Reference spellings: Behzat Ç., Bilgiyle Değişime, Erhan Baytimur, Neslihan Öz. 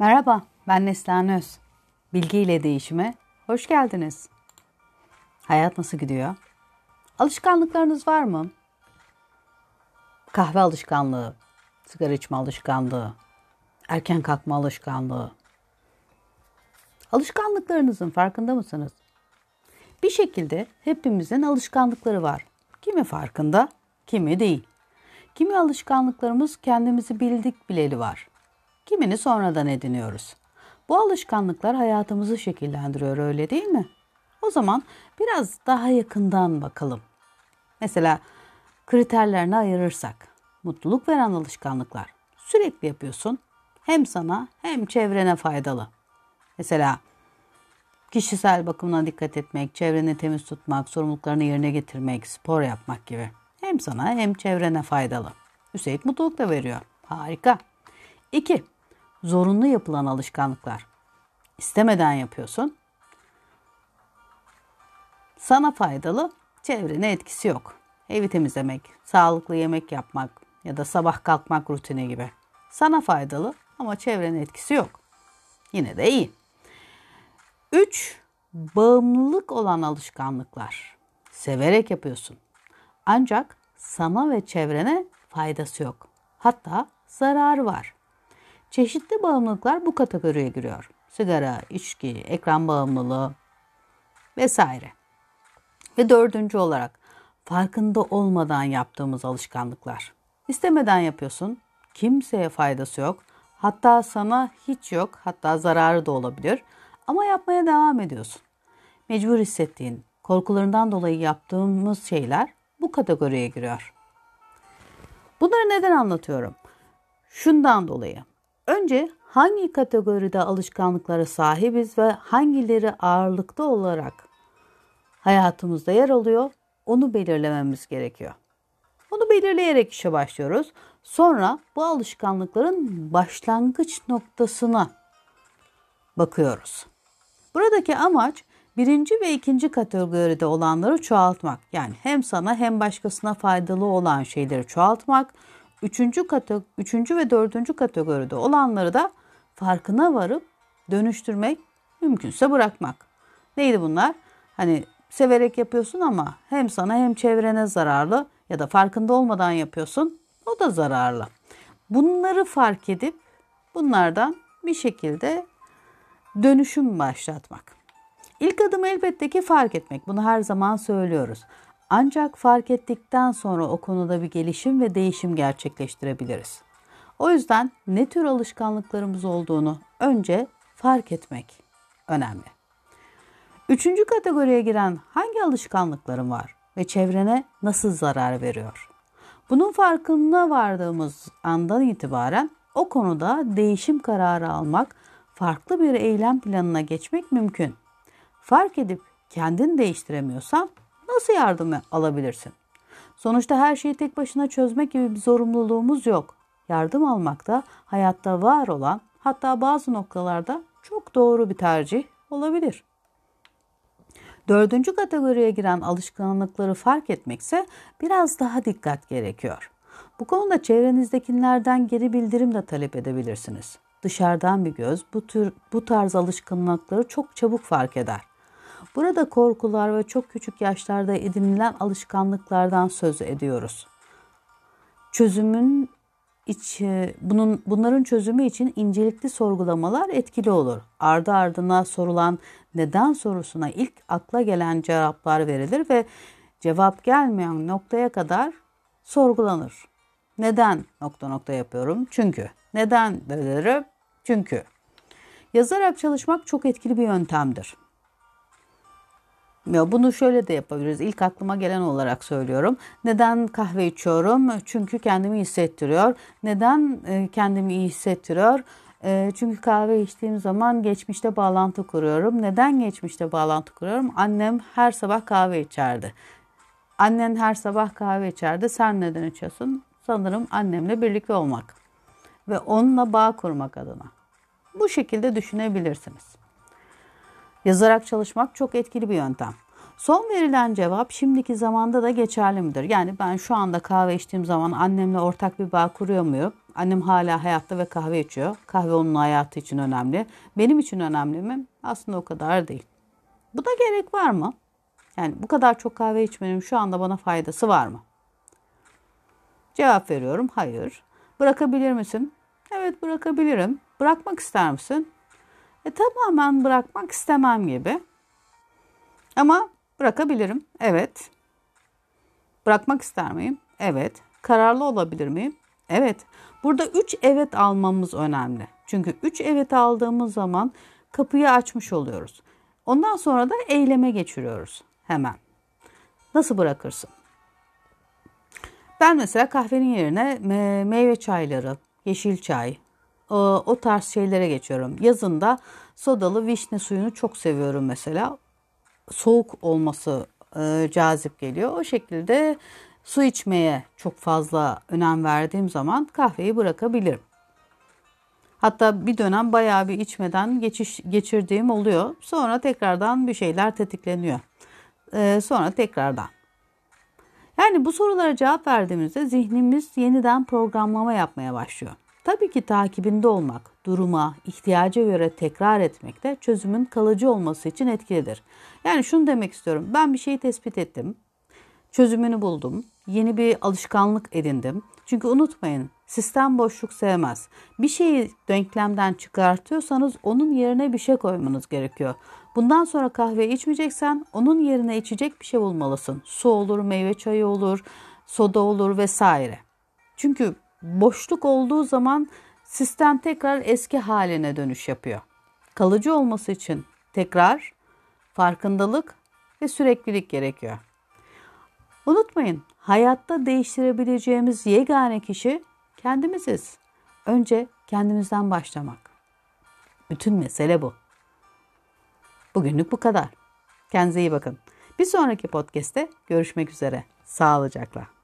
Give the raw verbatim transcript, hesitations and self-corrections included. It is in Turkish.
Merhaba, ben Neslihan Öz. Bilgiyle Değişime hoş geldiniz. Hayat nasıl gidiyor? Alışkanlıklarınız var mı? Kahve alışkanlığı, sigara içme alışkanlığı, erken kalkma alışkanlığı. Alışkanlıklarınızın farkında mısınız? Bir şekilde hepimizin alışkanlıkları var. Kimi farkında, kimi değil. Kimi alışkanlıklarımız kendimizi bildik bileli var. Kimini sonradan ediniyoruz. Bu alışkanlıklar hayatımızı şekillendiriyor, öyle değil mi? O zaman biraz daha yakından bakalım. Mesela kriterlerine ayırırsak, mutluluk veren alışkanlıklar sürekli yapıyorsun. Hem sana hem çevrene faydalı. Mesela kişisel bakımına dikkat etmek, çevreni temiz tutmak, sorumluluklarını yerine getirmek, spor yapmak gibi. Hem sana hem çevrene faydalı. Üstelik mutluluk da veriyor. Harika. iki. Zorunlu yapılan alışkanlıklar. İstemeden yapıyorsun. Sana faydalı, çevrene etkisi yok. Evi temizlemek, sağlıklı yemek yapmak ya da sabah kalkmak rutini gibi. Sana faydalı ama çevrene etkisi yok. Yine de iyi. üç. Bağımlılık olan alışkanlıklar. Severek yapıyorsun. Ancak sana ve çevrene faydası yok. Hatta zararı var. Çeşitli bağımlılıklar bu kategoriye giriyor. Sigara, içki, ekran bağımlılığı vesaire. Ve dördüncü olarak farkında olmadan yaptığımız alışkanlıklar. İstemeden yapıyorsun. Kimseye faydası yok. Hatta sana hiç yok. Hatta zararı da olabilir. Ama yapmaya devam ediyorsun. Mecbur hissettiğin, korkularından dolayı yaptığımız şeyler bu kategoriye giriyor. Bunları neden anlatıyorum? Şundan dolayı. Önce hangi kategoride alışkanlıklara sahibiz ve hangileri ağırlıkta olarak hayatımızda yer alıyor, onu belirlememiz gerekiyor. Bunu belirleyerek işe başlıyoruz. Sonra bu alışkanlıkların başlangıç noktasına bakıyoruz. Buradaki amaç birinci ve ikinci kategoride olanları çoğaltmak. Yani hem sana hem başkasına faydalı olan şeyleri çoğaltmak. Üçüncü, kate- üçüncü ve dördüncü kategoride olanları da farkına varıp dönüştürmek, mümkünse bırakmak. Neydi bunlar? Hani severek yapıyorsun ama hem sana hem çevrene zararlı ya da farkında olmadan yapıyorsun, o da zararlı. Bunları fark edip bunlardan bir şekilde dönüşüm başlatmak. İlk adım elbette ki fark etmek. Bunu her zaman söylüyoruz. Ancak fark ettikten sonra o konuda bir gelişim ve değişim gerçekleştirebiliriz. O yüzden ne tür alışkanlıklarımız olduğunu önce fark etmek önemli. Üçüncü kategoriye giren hangi alışkanlıkların var ve çevrene nasıl zarar veriyor? Bunun farkına vardığımız andan itibaren o konuda değişim kararı almak, farklı bir eylem planına geçmek mümkün. Fark edip kendini değiştiremiyorsan nasıl yardım alabilirsin? Sonuçta her şeyi tek başına çözmek gibi bir zorunluluğumuz yok. Yardım almak da hayatta var olan, hatta bazı noktalarda çok doğru bir tercih olabilir. Dördüncü kategoriye giren alışkanlıkları fark etmekse biraz daha dikkat gerekiyor. Bu konuda çevrenizdekilerden geri bildirim de talep edebilirsiniz. Dışarıdan bir göz bu tür bu tarz alışkanlıkları çok çabuk fark eder. Burada korkular ve çok küçük yaşlarda edinilen alışkanlıklardan söz ediyoruz. Çözümün içi, bunun bunların çözümü için incelikli sorgulamalar etkili olur. Ardı ardına sorulan neden sorusuna ilk akla gelen cevaplar verilir ve cevap gelmeyen noktaya kadar sorgulanır. Neden nokta nokta yapıyorum? Çünkü. Neden? Çünkü. Yazarak çalışmak çok etkili bir yöntemdir. Ya bunu şöyle de yapabiliriz. İlk aklıma gelen olarak söylüyorum. Neden kahve içiyorum? Çünkü kendimi hissettiriyor. Neden kendimi iyi hissettiriyor? Çünkü kahve içtiğim zaman geçmişte bağlantı kuruyorum. Neden geçmişte bağlantı kuruyorum? Annem her sabah kahve içerdi. Annen her sabah kahve içerdi. Sen neden içiyorsun? Sanırım annemle birlikte olmak ve onunla bağ kurmak adına. Bu şekilde düşünebilirsiniz. Yazarak çalışmak çok etkili bir yöntem. Son verilen cevap şimdiki zamanda da geçerli midir? Yani ben şu anda kahve içtiğim zaman annemle ortak bir bağ kuruyor muyum? Annem hala hayatta ve kahve içiyor. Kahve onun hayatı için önemli. Benim için önemli mi? Aslında o kadar değil. Bu da gerek var mı? Yani bu kadar çok kahve içmenin şu anda bana faydası var mı? Cevap veriyorum. Hayır. Bırakabilir misin? Evet, bırakabilirim. Bırakmak ister misin? E, tamamen bırakmak istemem gibi. Ama bırakabilirim. Evet. Bırakmak ister miyim? Evet. Kararlı olabilir miyim? Evet. Burada üç evet almamız önemli. Çünkü üç evet aldığımız zaman kapıyı açmış oluyoruz. Ondan sonra da eyleme geçiriyoruz hemen. Nasıl bırakırsın? Ben mesela kahvenin yerine me- meyve çayları, yeşil çay, o, o tarz şeylere geçiyorum. Yazında sodalı vişne suyunu çok seviyorum mesela. Soğuk olması e, cazip geliyor. O şekilde su içmeye çok fazla önem verdiğim zaman kahveyi bırakabilirim. Hatta bir dönem bayağı bir içmeden geçiş, geçirdiğim oluyor. Sonra tekrardan bir şeyler tetikleniyor. E, sonra tekrardan. Yani bu sorulara cevap verdiğimizde zihnimiz yeniden programlama yapmaya başlıyor. Tabii ki takibinde olmak, duruma, ihtiyaca göre tekrar etmek de çözümün kalıcı olması için etkilidir. Yani şunu demek istiyorum. Ben bir şeyi tespit ettim. Çözümünü buldum. Yeni bir alışkanlık edindim. Çünkü unutmayın, sistem boşluk sevmez. Bir şeyi denklemden çıkartıyorsanız onun yerine bir şey koymanız gerekiyor. Bundan sonra kahve içmeyeceksen onun yerine içecek bir şey bulmalısın. Su olur, meyve çayı olur, soda olur vesaire. Çünkü boşluk olduğu zaman sistem tekrar eski haline dönüş yapıyor. Kalıcı olması için tekrar, farkındalık ve süreklilik gerekiyor. Unutmayın, hayatta değiştirebileceğimiz yegane kişi kendimiziz. Önce kendimizden başlamak. Bütün mesele bu. Bugünlük bu kadar. Kendinize iyi bakın. Bir sonraki podcast'te görüşmek üzere. Sağlıcakla.